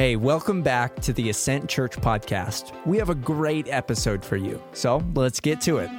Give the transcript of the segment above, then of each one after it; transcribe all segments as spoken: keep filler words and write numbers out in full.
Hey, welcome back to the Ascent Church podcast. We have a great episode for you, so let's get to it.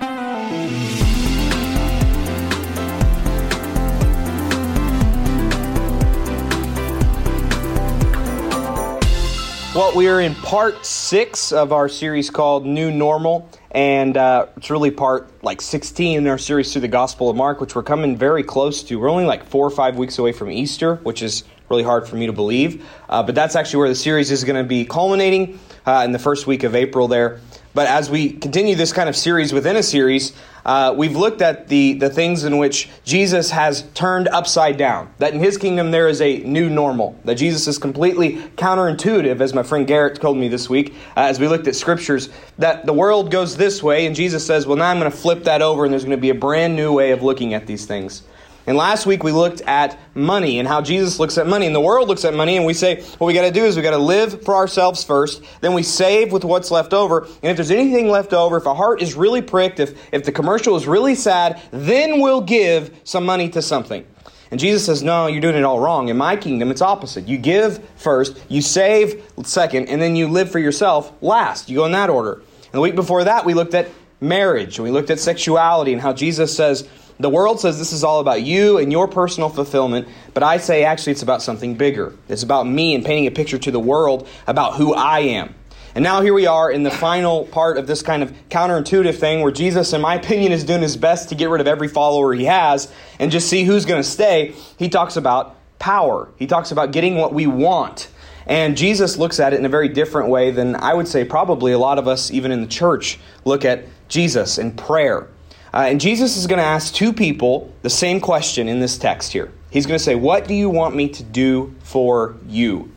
Well, we are in part six of our series called New Normal, and uh, it's really part like sixteen in our series through the Gospel of Mark, which we're coming very close to. We're only like four or five weeks away from Easter, which is really hard for me to believe, uh, but that's actually where the series is going to be culminating uh, in the first week of April there. But as we continue this kind of series within a series, uh, we've looked at the, the things in which Jesus has turned upside down, that in his kingdom there is a new normal, that Jesus is completely counterintuitive, as my friend Garrett told me this week, uh, as we looked at scriptures, that the world goes this way, and Jesus says, well, now I'm going to flip that over, and there's going to be a brand new way of looking at these things. And last week we looked at money and how Jesus looks at money and the world looks at money, and we say what we got to do is we got to live for ourselves first, then we save with what's left over, and if there's anything left over, if our heart is really pricked, if, if the commercial is really sad, then we'll give some money to something. And Jesus says, no, you're doing it all wrong. In my kingdom, it's opposite. You give first, you save second, and then you live for yourself last. You go in that order. And the week before that we looked at marriage, and we looked at sexuality and how Jesus says, the world says this is all about you and your personal fulfillment, but I say actually it's about something bigger. It's about me and painting a picture to the world about who I am. And now here we are in the final part of this kind of counterintuitive thing where Jesus, in my opinion, is doing his best to get rid of every follower he has and just see who's going to stay. He talks about power. He talks about getting what we want. And Jesus looks at it in a very different way than I would say probably a lot of us, even in the church, look at Jesus and prayer. Uh, and Jesus is going to ask two people the same question in this text here. He's going to say, what do you want me to do for you?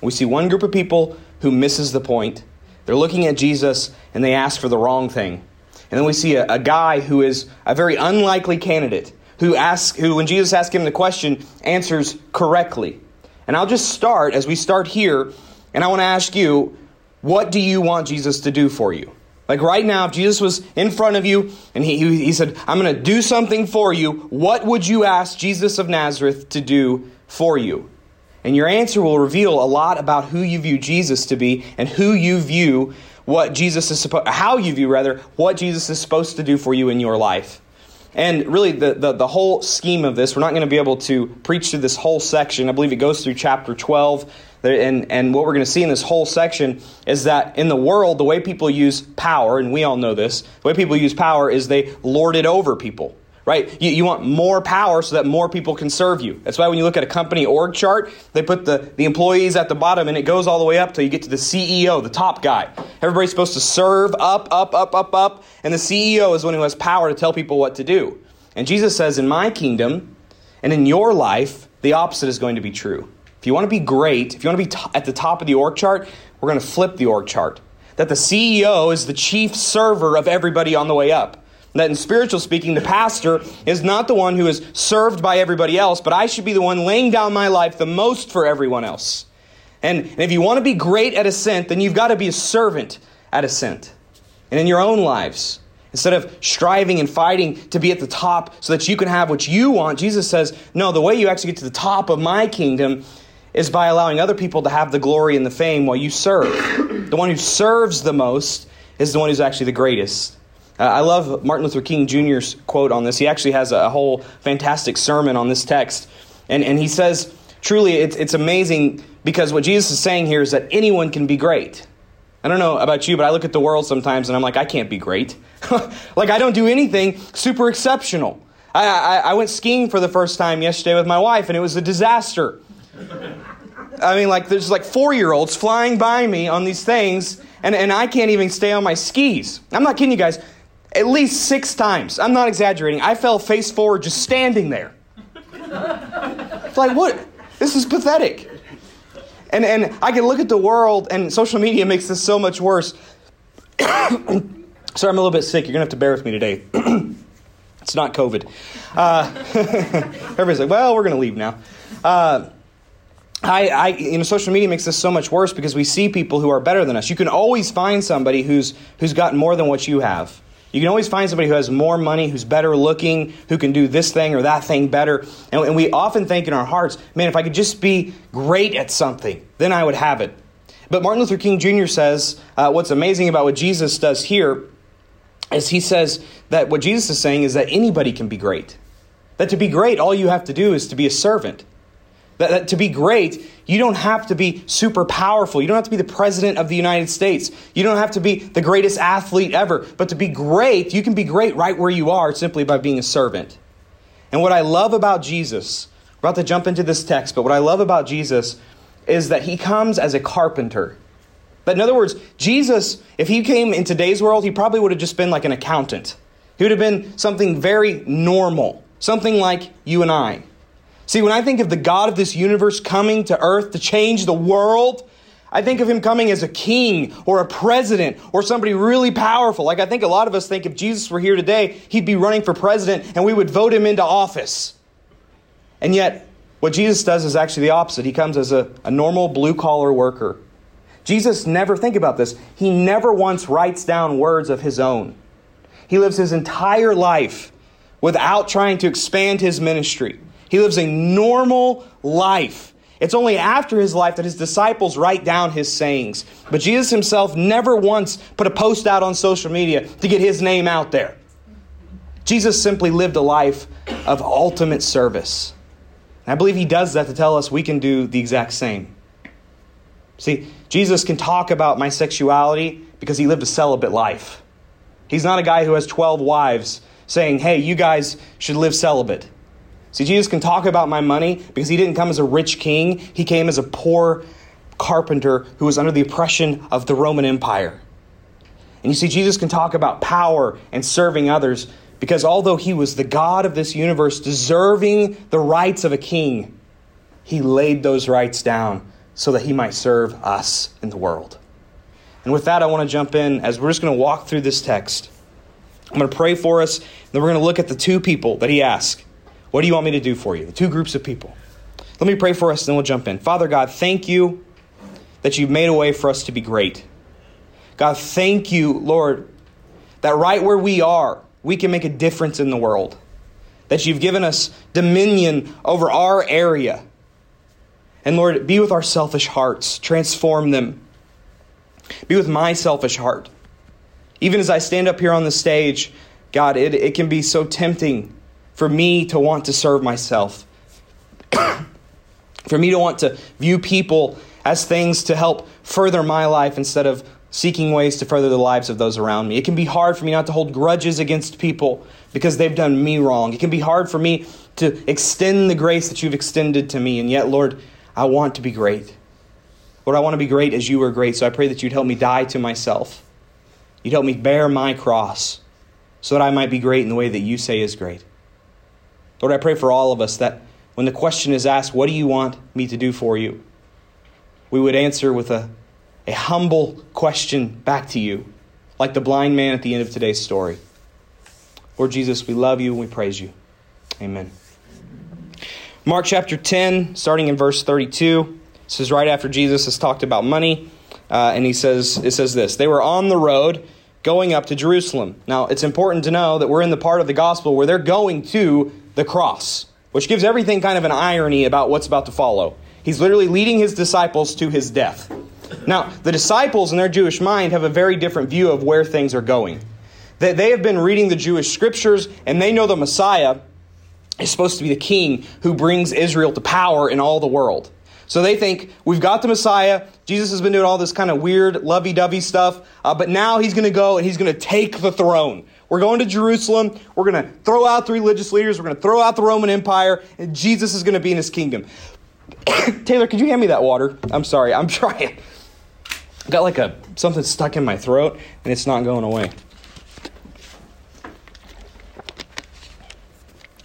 We see one group of people who misses the point. They're looking at Jesus and they ask for the wrong thing. And then we see a, a guy who is a very unlikely candidate who asks, who when Jesus asks him the question, answers correctly. And I'll just start as we start here. And I want to ask you, what do you want Jesus to do for you? Like right now, if Jesus was in front of you and he, he, he said, I'm going to do something for you, what would you ask Jesus of Nazareth to do for you? And your answer will reveal a lot about who you view Jesus to be and who you view what Jesus is supposed, how you view rather, what Jesus is supposed to do for you in your life. And really, the, the, the whole scheme of this, we're not going to be able to preach through this whole section. I believe it goes through chapter twelve. And, and what we're going to see in this whole section is that in the world, the way people use power, and we all know this, the way people use power is they lord it over people, right? You, you want more power so that more people can serve you. That's why when you look at a company org chart, they put the, the employees at the bottom and it goes all the way up till you get to the C E O, the top guy. Everybody's supposed to serve up, up, up, up, up. And the C E O is the one who has power to tell people what to do. And Jesus says, in my kingdom and in your life, the opposite is going to be true. If you want to be great, if you want to be t- at the top of the org chart, we're going to flip the org chart. That the C E O is the chief server of everybody on the way up. That in spiritual speaking, the pastor is not the one who is served by everybody else, but I should be the one laying down my life the most for everyone else. And, and if you want to be great at Ascent, then you've got to be a servant at Ascent. And in your own lives, instead of striving and fighting to be at the top so that you can have what you want, Jesus says, no, the way you actually get to the top of my kingdom is by allowing other people to have the glory and the fame while you serve. The one who serves the most is the one who's actually the greatest. Uh, I love Martin Luther King Junior's quote on this. He actually has a whole fantastic sermon on this text. And, and he says, truly, it's, it's amazing because what Jesus is saying here is that anyone can be great. I don't know about you, but I look at the world sometimes and I'm like, I can't be great. Like I don't do anything super exceptional. I, I, I went skiing for the first time yesterday with my wife and it was a disaster. I mean, like, there's like four-year-olds flying by me on these things, and, and I can't even stay on my skis. I'm not kidding you guys. At least six times. I'm not exaggerating. I fell face forward just standing there. It's like, what? This is pathetic. And and I can look at the world, and social media makes this so much worse. Sorry, I'm a little bit sick. You're going to have to bear with me today. It's not COVID. Uh, everybody's like, well, we're going to leave now. Uh I, I, you know, social media makes this so much worse because we see people who are better than us. You can always find somebody who's who's got more than what you have. You can always find somebody who has more money, who's better looking, who can do this thing or that thing better. And, and we often think in our hearts, man, if I could just be great at something, then I would have it. But Martin Luther King Junior says, uh, what's amazing about what Jesus does here is he says that what Jesus is saying is that anybody can be great. That to be great, all you have to do is to be a servant. That, that to be great, you don't have to be super powerful. You don't have to be the president of the United States. You don't have to be the greatest athlete ever. But to be great, you can be great right where you are simply by being a servant. And what I love about Jesus, we're about to jump into this text, but what I love about Jesus is that he comes as a carpenter. But in other words, Jesus, if he came in today's world, he probably would have just been like an accountant. He would have been something very normal. Something like you and I. See, when I think of the God of this universe coming to earth to change the world, I think of him coming as a king or a president or somebody really powerful. Like I think a lot of us think if Jesus were here today, he'd be running for president and we would vote him into office. And yet, what Jesus does is actually the opposite. He comes as a, a normal blue-collar worker. Jesus never, think about this, he never once writes down words of his own. He lives his entire life without trying to expand his ministry. He lives a normal life. It's only after his life that his disciples write down his sayings. But Jesus himself never once put a post out on social media to get his name out there. Jesus simply lived a life of ultimate service. And I believe he does that to tell us we can do the exact same. See, Jesus can talk about my sexuality because he lived a celibate life. He's not a guy who has twelve wives saying, hey, you guys should live celibate. See, Jesus can talk about my money because he didn't come as a rich king. He came as a poor carpenter who was under the oppression of the Roman Empire. And you see, Jesus can talk about power and serving others because although he was the God of this universe, deserving the rights of a king, he laid those rights down so that he might serve us in the world. And with that, I want to jump in as we're just going to walk through this text. I'm going to pray for us, and then we're going to look at the two people that he asked, what do you want me to do for you? The two groups of people. Let me pray for us, and then we'll jump in. Father God, thank you that you've made a way for us to be great. God, thank you, Lord, that right where we are, we can make a difference in the world, that you've given us dominion over our area. And Lord, be with our selfish hearts. Transform them. Be with my selfish heart. Even as I stand up here on the stage, God, it, it can be so tempting for me to want to serve myself. For me to want to view people as things to help further my life instead of seeking ways to further the lives of those around me. It can be hard for me not to hold grudges against people because they've done me wrong. It can be hard for me to extend the grace that you've extended to me. And yet, Lord, I want to be great. Lord, I want to be great as you were great. So I pray that you'd help me die to myself. You'd help me bear my cross so that I might be great in the way that you say is great. Lord, I pray for all of us that when the question is asked, what do you want me to do for you? We would answer with a, a humble question back to you, like the blind man at the end of today's story. Lord Jesus, we love you and we praise you. Amen. Mark chapter ten, starting in verse thirty-two. This is right after Jesus has talked about money. Uh, and he says, it says this, they were on the road going up to Jerusalem. Now, it's important to know that we're in the part of the gospel where they're going to the cross, which gives everything kind of an irony about what's about to follow. He's literally leading his disciples to his death. Now, the disciples in their Jewish mind have a very different view of where things are going. They, they have been reading the Jewish scriptures and they know the Messiah is supposed to be the king who brings Israel to power in all the world. So they think, we've got the Messiah. Jesus has been doing all this kind of weird lovey-dovey stuff. Uh, but now he's going to go and he's going to take the throne. We're going to Jerusalem. We're going to throw out the religious leaders. We're going to throw out the Roman Empire. And Jesus is going to be in his kingdom. Taylor, could you hand me that water? I'm sorry. I'm trying. I've got like a something stuck in my throat and it's not going away.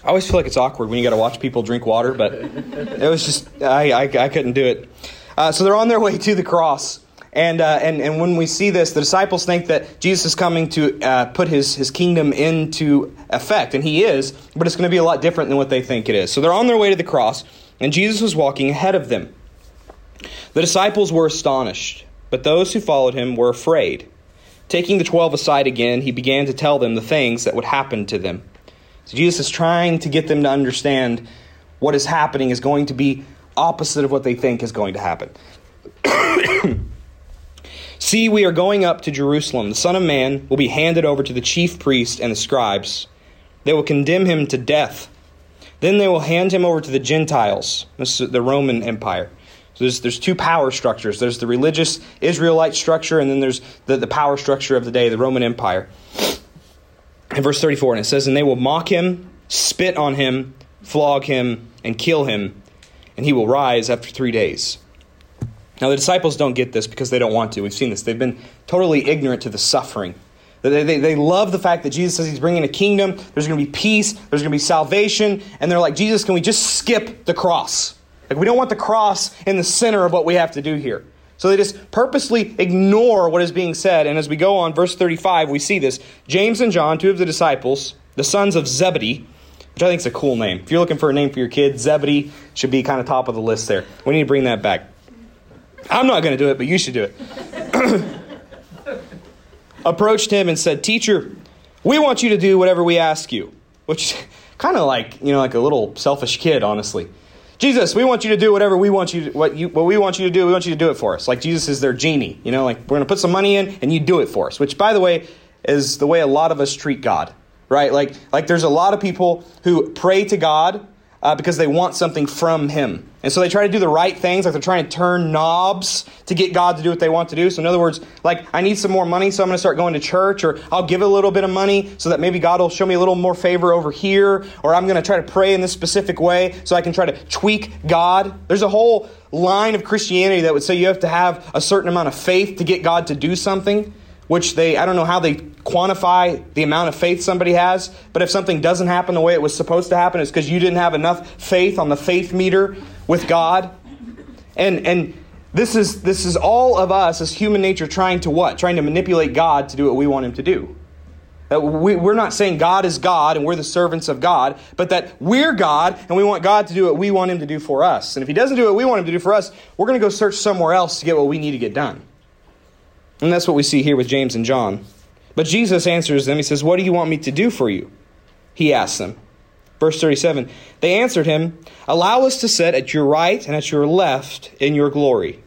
I always feel like it's awkward when you got to watch people drink water, but it was just, I I, I couldn't do it. Uh, so they're on their way to the cross. And, uh, and and when we see this, the disciples think that Jesus is coming to uh, put his, his kingdom into effect. And he is, but it's going to be a lot different than what they think it is. So they're on their way to the cross, and Jesus was walking ahead of them. The disciples were astonished, but those who followed him were afraid. Taking the twelve aside again, he began to tell them the things that would happen to them. So Jesus is trying to get them to understand what is happening is going to be opposite of what they think is going to happen. See, we are going up to Jerusalem. The Son of Man will be handed over to the chief priests and the scribes. They will condemn him to death. Then they will hand him over to the Gentiles. This is the Roman Empire. So there's, there's two power structures. There's the religious Israelite structure, and then there's the, the power structure of the day, the Roman Empire. In verse thirty-four, and it says, and they will mock him, spit on him, flog him, and kill him, and he will rise after three days. Now, the disciples don't get this because they don't want to. We've seen this. They've been totally ignorant to the suffering. They, they, they love the fact that Jesus says he's bringing a kingdom. There's going to be peace. There's going to be salvation. And they're like, Jesus, can we just skip the cross? Like, we don't want the cross in the center of what we have to do here. So they just purposely ignore what is being said. And as we go on, verse thirty-five, we see this. James and John, two of the disciples, the sons of Zebedee, which I think is a cool name. If you're looking for a name for your kid, Zebedee should be kind of top of the list there. We need to bring that back. I'm not going to do it, but you should do it. Approached him and said, Teacher, we want you to do whatever we ask you. Which kind of like, you know, like a little selfish kid, honestly. Jesus, we want you to do whatever we want you to, what you what we want you to do. We want you to do it for us. Like Jesus is their genie, you know, like we're going to put some money in and you do it for us, which, by the way, is the way a lot of us treat God, right? Like like there's a lot of people who pray to God Uh, because they want something from him. And so they try to do the right things, like they're trying to turn knobs to get God to do what they want to do. So in other words, like, I need some more money, so I'm going to start going to church, or I'll give a little bit of money so that maybe God will show me a little more favor over here, or I'm going to try to pray in this specific way so I can try to tweak God. There's a whole line of Christianity that would say you have to have a certain amount of faith to get God to do something, which they, I don't know how they quantify the amount of faith somebody has, but if something doesn't happen the way it was supposed to happen, it's because you didn't have enough faith on the faith meter with God. And and this is this is all of us as human nature trying to what? Trying to manipulate God to do what we want him to do. That we, we're not saying God is God and we're the servants of God, but that we're God and we want God to do what we want him to do for us. And if he doesn't do what we want him to do for us, we're going to go search somewhere else to get what we need to get done. And that's what we see here with James and John. But Jesus answers them. He says, what do you want me to do for you? He asks them. Verse thirty-seven, they answered him, allow us to sit at your right and at your left in your glory.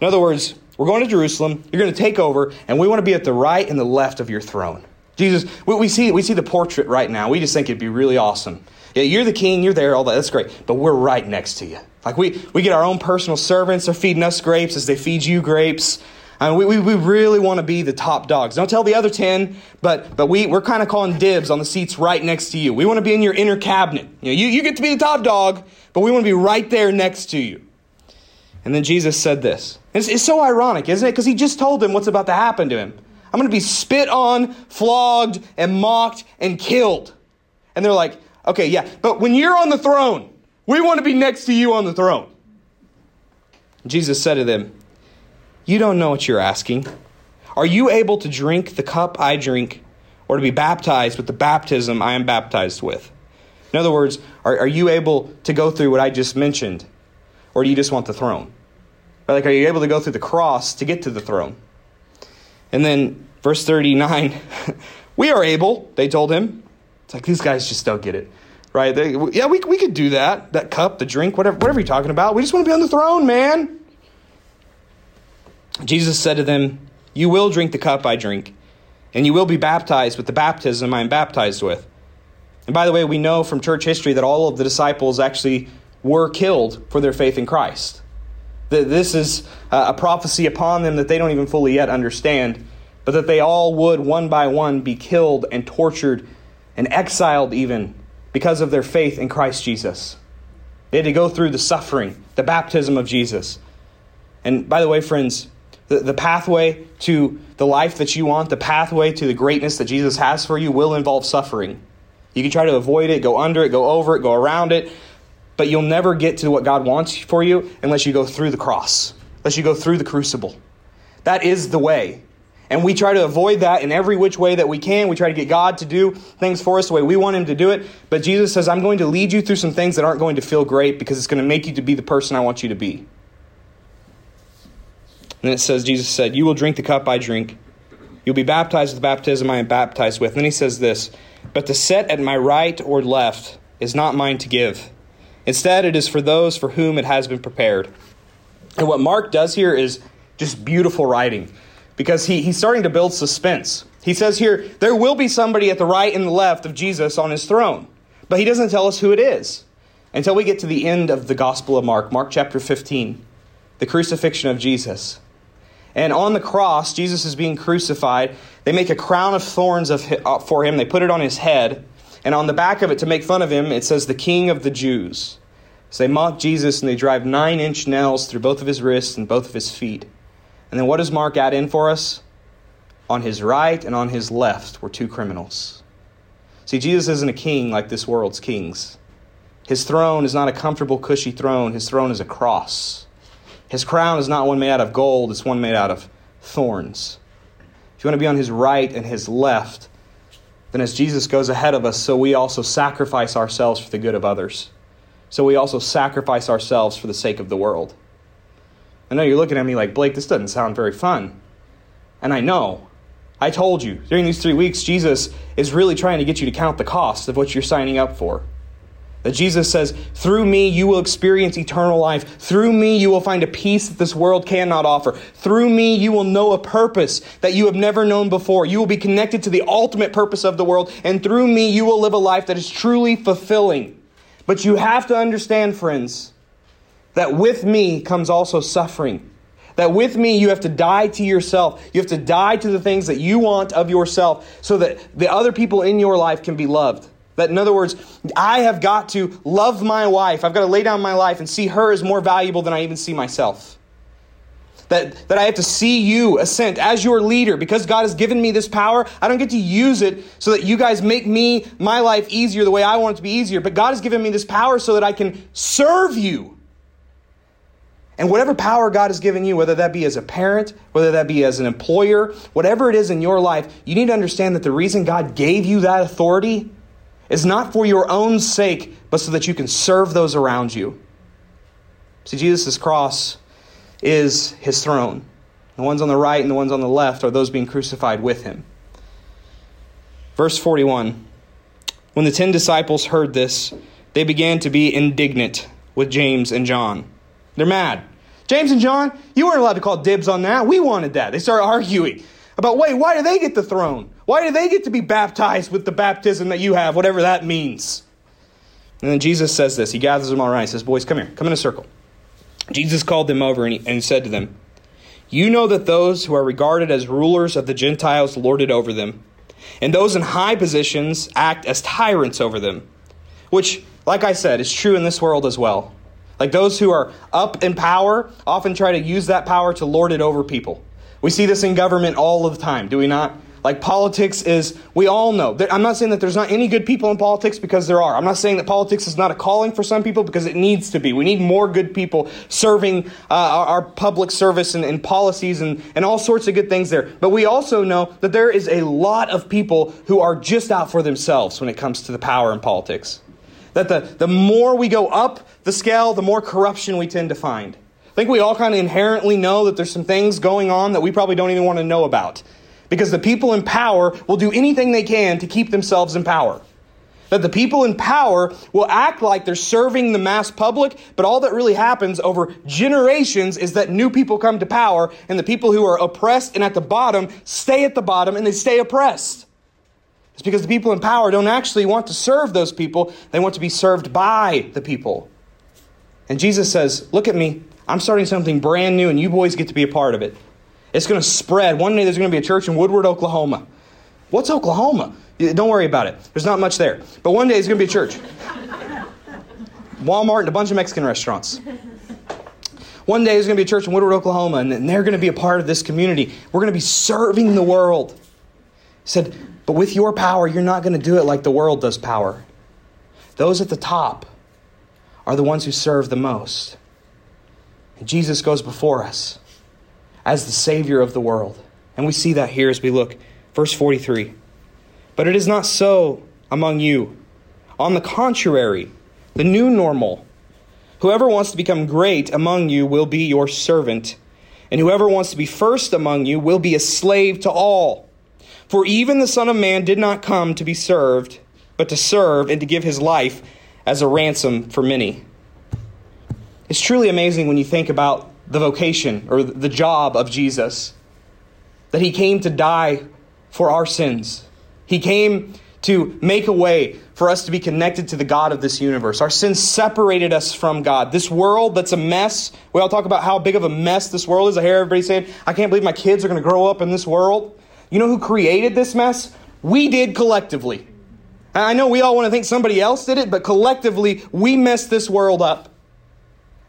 In other words, we're going to Jerusalem. You're going to take over, and we want to be at the right and the left of your throne. Jesus, we, we see we see the portrait right now. We just think it'd be really awesome. Yeah, you're the king. You're there. All that. That's great. But we're right next to you. Like we, we get our own personal servants. They're feeding us grapes as they feed you grapes. I mean, we, we we really want to be the top dogs. Don't tell the other ten, but but we, we're kind of calling dibs on the seats right next to you. We want to be in your inner cabinet. You know, you, you get to be the top dog, but we want to be right there next to you. And then Jesus said this. It's, it's so ironic, isn't it? Because he just told them what's about to happen to him. I'm going to be spit on, flogged, and mocked, and killed. And they're like, okay, yeah, but when you're on the throne, we want to be next to you on the throne. Jesus said to them, you don't know what you're asking. Are you able to drink the cup I drink, or to be baptized with the baptism I am baptized with? In other words, are, are you able to go through what I just mentioned, or do you just want the throne? Or like, are you able to go through the cross to get to the throne? And then verse thirty-nine, we are able, they told him. It's like, these guys just don't get it, right? They, yeah, we we could do that, that cup, the drink, whatever, whatever you're talking about. We just want to be on the throne, man. Jesus said to them, you will drink the cup I drink, and you will be baptized with the baptism I am baptized with. And by the way, we know from church history that all of the disciples actually were killed for their faith in Christ. This is a prophecy upon them that they don't even fully yet understand, but that they all would one by one be killed and tortured and exiled even because of their faith in Christ Jesus. They had to go through the suffering, the baptism of Jesus. And by the way, friends, The, the pathway to the life that you want, the pathway to the greatness that Jesus has for you will involve suffering. You can try to avoid it, go under it, go over it, go around it, but you'll never get to what God wants for you unless you go through the cross, unless you go through the crucible. That is the way. And we try to avoid that in every which way that we can. We try to get God to do things for us the way we want him to do it. But Jesus says, I'm going to lead you through some things that aren't going to feel great because it's going to make you to be the person I want you to be. And it says, Jesus said, you will drink the cup I drink. You'll be baptized with the baptism I am baptized with. And then he says this, but to sit at my right or left is not mine to give. Instead, it is for those for whom it has been prepared. And what Mark does here is just beautiful writing. because he, he's starting to build suspense. He says here, there will be somebody at the right and the left of Jesus on his throne, but he doesn't tell us who it is until we get to the end of the Gospel of Mark, Mark chapter fifteen, the crucifixion of Jesus. And on the cross, Jesus is being crucified. They make a crown of thorns of, for him. They put it on his head. And on the back of it, to make fun of him, it says, the King of the Jews. So they mock Jesus and they drive nine-inch nails through both of his wrists and both of his feet. And then what does Mark add in for us? On his right and on his left were two criminals. See, Jesus isn't a king like this world's kings. His throne is not a comfortable, cushy throne. His throne is a cross. His crown is not one made out of gold. It's one made out of thorns. If you want to be on his right and his left, then as Jesus goes ahead of us, so we also sacrifice ourselves for the good of others. So we also sacrifice ourselves for the sake of the world. I know you're looking at me like, Blake, this doesn't sound very fun. And I know. I told you, during these three weeks, Jesus is really trying to get you to count the cost of what you're signing up for. That Jesus says, through me, you will experience eternal life. Through me, you will find a peace that this world cannot offer. Through me, you will know a purpose that you have never known before. You will be connected to the ultimate purpose of the world. And through me, you will live a life that is truly fulfilling. But you have to understand, friends, that with me comes also suffering. That with me, you have to die to yourself. You have to die to the things that you want of yourself so that the other people in your life can be loved. That, in other words, I have got to love my wife. I've got to lay down my life and see her as more valuable than I even see myself. That, that I have to see you, Ascent, as your leader. Because God has given me this power, I don't get to use it so that you guys make me, my life easier the way I want it to be easier. But God has given me this power so that I can serve you. And whatever power God has given you, whether that be as a parent, whether that be as an employer, whatever it is in your life, you need to understand that the reason God gave you that authority is not for your own sake, but so that you can serve those around you. See, Jesus' cross is his throne. The ones on the right and the ones on the left are those being crucified with him. Verse forty-one, when the ten disciples heard this, they began to be indignant with James and John. They're mad. James and John, you weren't allowed to call dibs on that. We wanted that. They started arguing about, wait, why do they get the throne? Why do they get to be baptized with the baptism that you have, whatever that means? And then Jesus says this. He gathers them all around. He says, boys, come here. Come in a circle. Jesus called them over and, he, and said to them, you know that those who are regarded as rulers of the Gentiles lord it over them, and those in high positions act as tyrants over them, which, like I said, is true in this world as well. Like those who are up in power often try to use that power to lord it over people. We see this in government all of the time, do we not? Like politics is, we all know. I'm not saying that there's not any good people in politics, because there are. I'm not saying that politics is not a calling for some people, because it needs to be. We need more good people serving uh, our, our public service and, and policies and, and all sorts of good things there. But we also know that there is a lot of people who are just out for themselves when it comes to the power in politics. That the, the more we go up the scale, the more corruption we tend to find. I think we all kind of inherently know that there's some things going on that we probably don't even want to know about. Because the people in power will do anything they can to keep themselves in power. That the people in power will act like they're serving the mass public, but all that really happens over generations is that new people come to power, and the people who are oppressed and at the bottom stay at the bottom and they stay oppressed. It's because the people in power don't actually want to serve those people. They want to be served by the people. And Jesus says, look at me. I'm starting something brand new, and you boys get to be a part of it. It's going to spread. One day there's going to be a church in Woodward, Oklahoma. What's Oklahoma? Don't worry about it. There's not much there. But one day it's going to be a church. Walmart and a bunch of Mexican restaurants. One day there's going to be a church in Woodward, Oklahoma, and they're going to be a part of this community. We're going to be serving the world. He said, but with your power, you're not going to do it like the world does power. Those at the top are the ones who serve the most. And Jesus goes before us as the Savior of the world. And we see that here as we look. Verse forty-three. But it is not so among you. On the contrary, the new normal. Whoever wants to become great among you will be your servant. And whoever wants to be first among you will be a slave to all. For even the Son of Man did not come to be served, but to serve and to give his life as a ransom for many. It's truly amazing when you think about the vocation or the job of Jesus. that he came to die for our sins. He came to make a way for us to be connected to the God of this universe. Our sins separated us from God. This world that's a mess. We all talk about how big of a mess this world is. I hear everybody saying, I can't believe my kids are going to grow up in this world. You know who created this mess? We did collectively. And I know we all want to think somebody else did it, but collectively we messed this world up.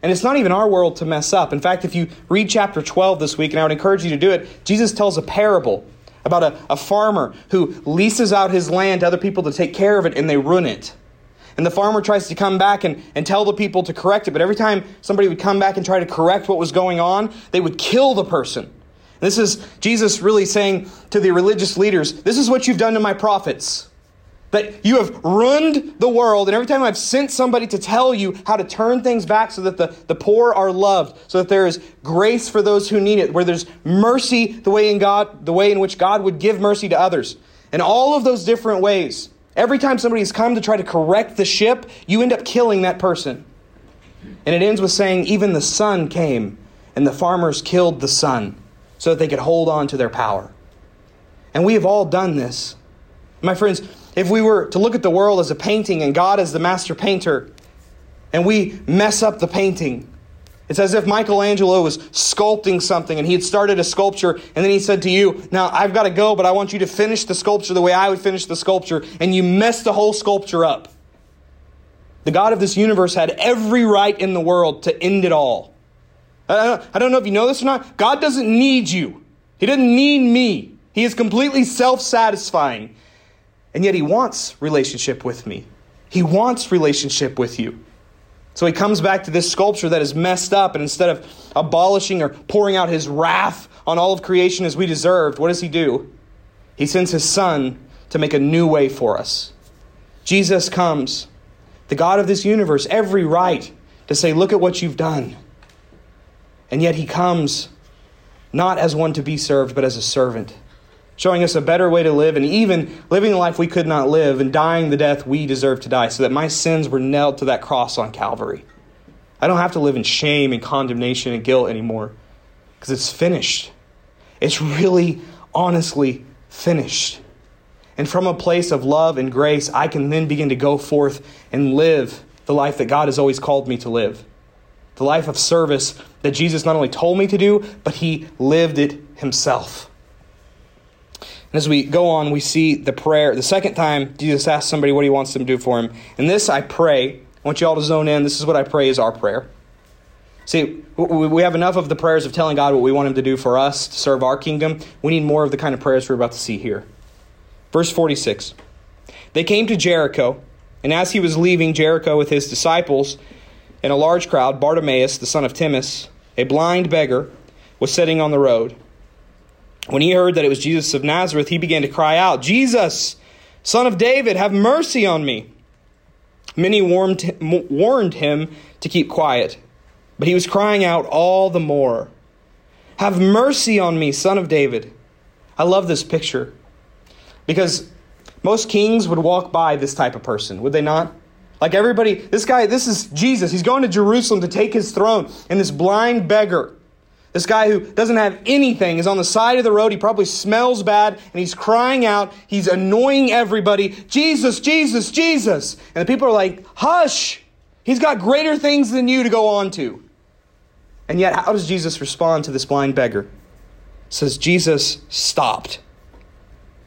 And it's not even our world to mess up. In fact, if you read chapter twelve this week, and I would encourage you to do it, Jesus tells a parable about a, a farmer who leases out his land to other people to take care of it, and they ruin it. And the farmer tries to come back and, and tell the people to correct it. But every time somebody would come back and try to correct what was going on, they would kill the person. This is Jesus really saying to the religious leaders, this is what you've done to my prophets. That you have ruined the world, and every time I've sent somebody to tell you how to turn things back so that the, the poor are loved, so that there is grace for those who need it, where there's mercy, the way in God, the way in which God would give mercy to others. And all of those different ways, every time somebody has come to try to correct the ship, you end up killing that person. And it ends with saying, even the sun came, and the farmers killed the sun so that they could hold on to their power. And we have all done this. My friends, if we were to look at the world as a painting and God as the master painter, and we mess up the painting, it's as if Michelangelo was sculpting something and he had started a sculpture and then he said to you, now I've got to go, but I want you to finish the sculpture the way I would finish the sculpture, and you messed the whole sculpture up. The God of this universe had every right in the world to end it all. I don't know if you know this or not. God doesn't need you. He doesn't need me. He is completely self-satisfying. And yet he wants relationship with me. He wants relationship with you. So he comes back to this sculpture that is messed up, and instead of abolishing or pouring out his wrath on all of creation as we deserved, what does he do? He sends his son to make a new way for us. Jesus comes, the God of this universe, every right to say, look at what you've done. And yet he comes not as one to be served, but as a servant, showing us a better way to live, and even living the life we could not live and dying the death we deserve to die, so that my sins were nailed to that cross on Calvary. I don't have to live in shame and condemnation and guilt anymore, because it's finished. It's really, honestly finished. And from a place of love and grace, I can then begin to go forth and live the life that God has always called me to live. The life of service that Jesus not only told me to do, but he lived it himself. And as we go on, we see the prayer. The second time, Jesus asks somebody what he wants them to do for him. And this I pray. I want you all to zone in. This is what I pray is our prayer. See, we have enough of the prayers of telling God what we want him to do for us to serve our kingdom. We need more of the kind of prayers we're about to see here. Verse forty-six. They came to Jericho, and as he was leaving Jericho with his disciples and a large crowd, Bartimaeus, the son of Timaeus, a blind beggar, was sitting on the road. When he heard that it was Jesus of Nazareth, he began to cry out, Jesus, son of David, have mercy on me. Many warned him, warned him to keep quiet, but he was crying out all the more, have mercy on me, son of David. I love this picture because most kings would walk by this type of person, would they not? Like everybody, this guy, this is Jesus. He's going to Jerusalem to take his throne, and this blind beggar, this guy who doesn't have anything, is on the side of the road. He probably smells bad, and he's crying out. He's annoying everybody. Jesus, Jesus, Jesus. And the people are like, hush. He's got greater things than you to go on to. And yet, how does Jesus respond to this blind beggar? It says, Jesus stopped.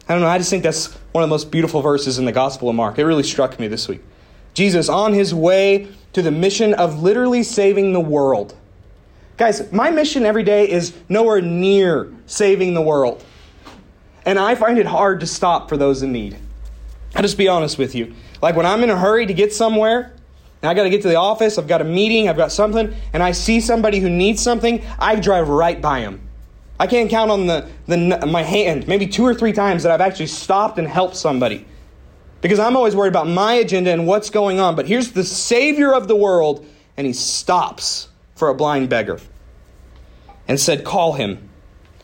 I don't know. I just think that's one of the most beautiful verses in the Gospel of Mark. It really struck me this week. Jesus, on his way to the mission of literally saving the world. Guys, my mission every day is nowhere near saving the world. And I find it hard to stop for those in need. I'll just be honest with you. Like when I'm in a hurry to get somewhere, and I got to get to the office, I've got a meeting, I've got something, and I see somebody who needs something, I drive right by them. I can't count on the, the my hand, maybe two or three times that I've actually stopped and helped somebody. Because I'm always worried about my agenda and what's going on. But here's the Savior of the world, and he stops for a blind beggar and said, call him.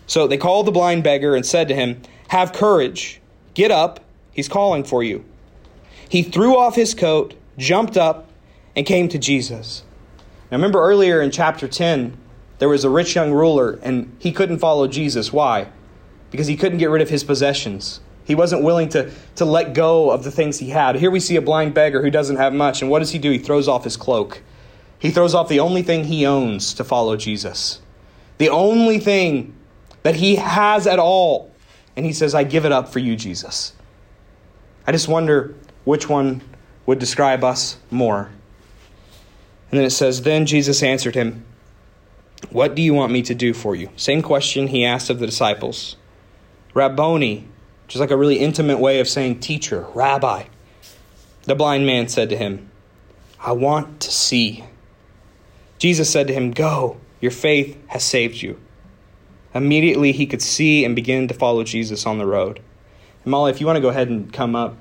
So they called the blind beggar and said to him, have courage, get up, he's calling for you. He threw off his coat, jumped up, and came to Jesus. Now remember earlier in chapter ten, there was a rich young ruler, and he couldn't follow Jesus. Why? because he couldn't get rid of his possessions. He wasn't willing to, to let go of the things he had. Here we see a blind beggar who doesn't have much. And what does he do? He throws off his cloak. He throws off the only thing he owns to follow Jesus. The only thing that he has at all. And he says, I give it up for you, Jesus. I just wonder which one would describe us more. And then it says, then Jesus answered him, what do you want me to do for you? Same question he asked of the disciples. Rabboni, which is like a really intimate way of saying teacher, rabbi. The blind man said to him, I want to see. Jesus said to him, go, your faith has saved you. Immediately he could see and begin to follow Jesus on the road. And Molly, if you want to go ahead and come up.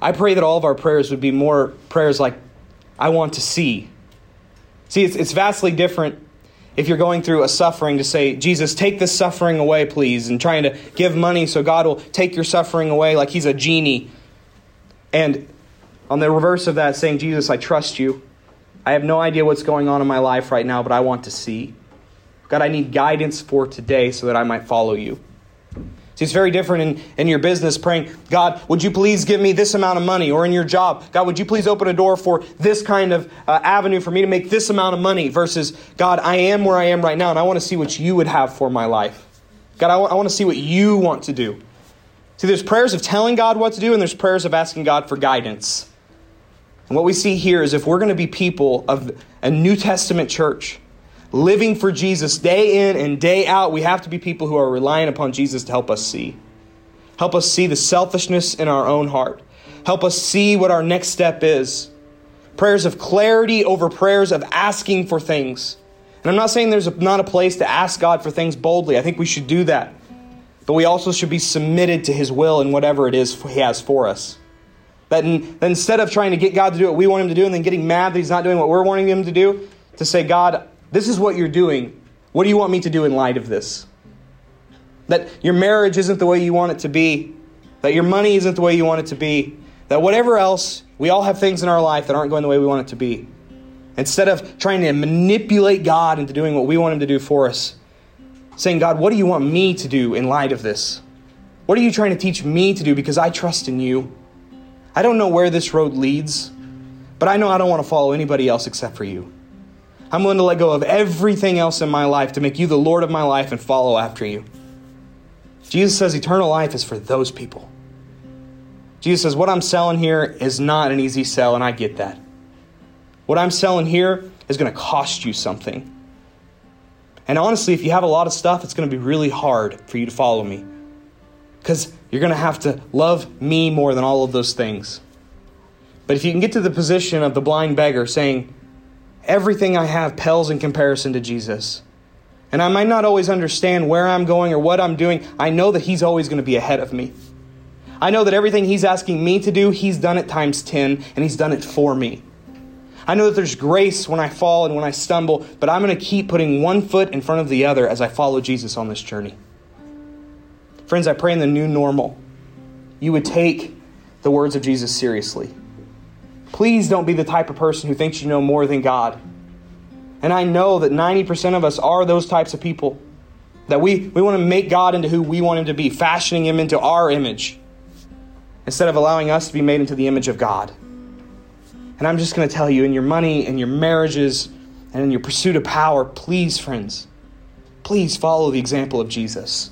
I pray that all of our prayers would be more prayers like, I want to see. See, it's, it's vastly different if you're going through a suffering to say, Jesus, take this suffering away, please, and trying to give money so God will take your suffering away like he's a genie. And on the reverse of that, saying, Jesus, I trust you. I have no idea what's going on in my life right now, but I want to see. God, I need guidance for today so that I might follow you. See, it's very different in, in your business praying, God, would you please give me this amount of money? Or in your job, God, would you please open a door for this kind of uh, avenue for me to make this amount of money? Versus, God, I am where I am right now and I want to see what you would have for my life. God, I, w- I want to see what you want to do. See, there's prayers of telling God what to do and there's prayers of asking God for guidance. And what we see here is if we're going to be people of a New Testament church, living for Jesus day in and day out, we have to be people who are relying upon Jesus to help us see. Help us see the selfishness in our own heart. Help us see what our next step is. Prayers of clarity over prayers of asking for things. And I'm not saying there's not a place to ask God for things boldly. I think we should do that. But we also should be submitted to his will in whatever it is he has for us. That, in, that instead of trying to get God to do what we want him to do and then getting mad that he's not doing what we're wanting him to do, to say, God, this is what you're doing. What do you want me to do in light of this? That your marriage isn't the way you want it to be. That your money isn't the way you want it to be. That whatever else, we all have things in our life that aren't going the way we want it to be. Instead of trying to manipulate God into doing what we want him to do for us, saying, God, what do you want me to do in light of this? What are you trying to teach me to do? Because I trust in you. I don't know where this road leads, but I know I don't want to follow anybody else except for you. I'm willing to let go of everything else in my life to make you the Lord of my life and follow after you. Jesus says eternal life is for those people. Jesus says what I'm selling here is not an easy sell, and I get that. What I'm selling here is going to cost you something. And honestly, if you have a lot of stuff, it's going to be really hard for you to follow me because you're going to have to love me more than all of those things. But if you can get to the position of the blind beggar saying, everything I have pales in comparison to Jesus. And I might not always understand where I'm going or what I'm doing. I know that he's always going to be ahead of me. I know that everything he's asking me to do, he's done it times ten, and he's done it for me. I know that there's grace when I fall and when I stumble, but I'm going to keep putting one foot in front of the other as I follow Jesus on this journey. Friends, I pray in the new normal, you would take the words of Jesus seriously. Please don't be the type of person who thinks you know more than God. And I know that ninety percent of us are those types of people. That we, we want to make God into who we want him to be, fashioning him into our image, instead of allowing us to be made into the image of God. And I'm just going to tell you, in your money, in your marriages, and in your pursuit of power, please, friends, please follow the example of Jesus.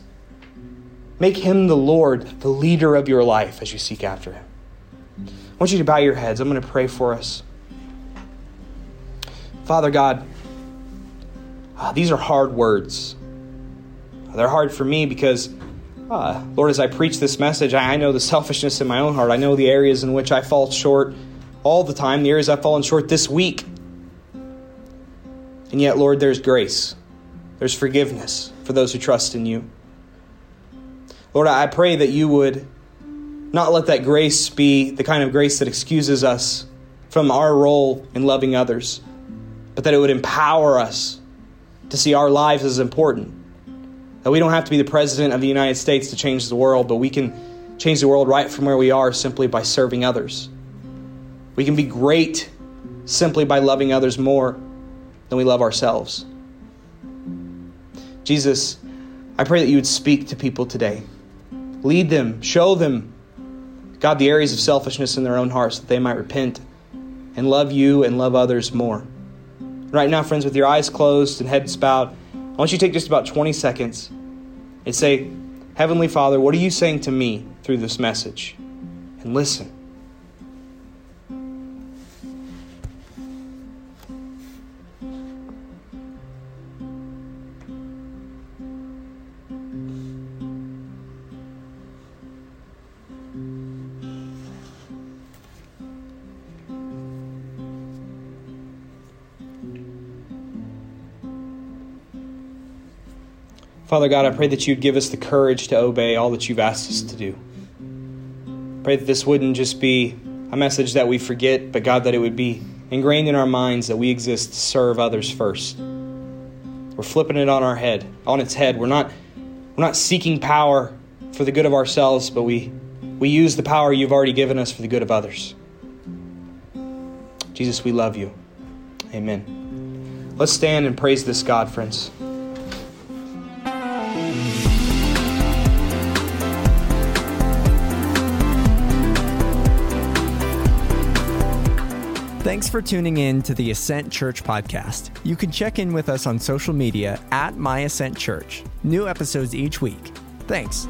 Make him the Lord, the leader of your life as you seek after him. I want you to bow your heads. I'm going to pray for us. Father God, uh, these are hard words. They're hard for me because, uh, Lord, as I preach this message, I, I know the selfishness in my own heart. I know the areas in which I fall short all the time, the areas I've fallen short this week. And yet, Lord, there's grace. There's forgiveness for those who trust in you. Lord, I pray that you would not let that grace be the kind of grace that excuses us from our role in loving others, but that it would empower us to see our lives as important. That we don't have to be the president of the United States to change the world, but we can change the world right from where we are simply by serving others. We can be great simply by loving others more than we love ourselves. Jesus, I pray that you would speak to people today. Lead them, show them, God, the areas of selfishness in their own hearts that they might repent and love you and love others more. Right now, friends, with your eyes closed and head bowed, I want you to take just about twenty seconds and say, Heavenly Father, what are you saying to me through this message? And listen. Father God, I pray that you'd give us the courage to obey all that you've asked us to do. Pray that this wouldn't just be a message that we forget, but God, that it would be ingrained in our minds that we exist to serve others first. We're flipping it on our head, on its head. We're not, we're not seeking power for the good of ourselves, but we, we use the power you've already given us for the good of others. Jesus, we love you. Amen. Let's stand and praise this God, friends. Thanks for tuning in to the Ascent Church podcast. You can check in with us on social media at My Ascent Church. New episodes each week. Thanks.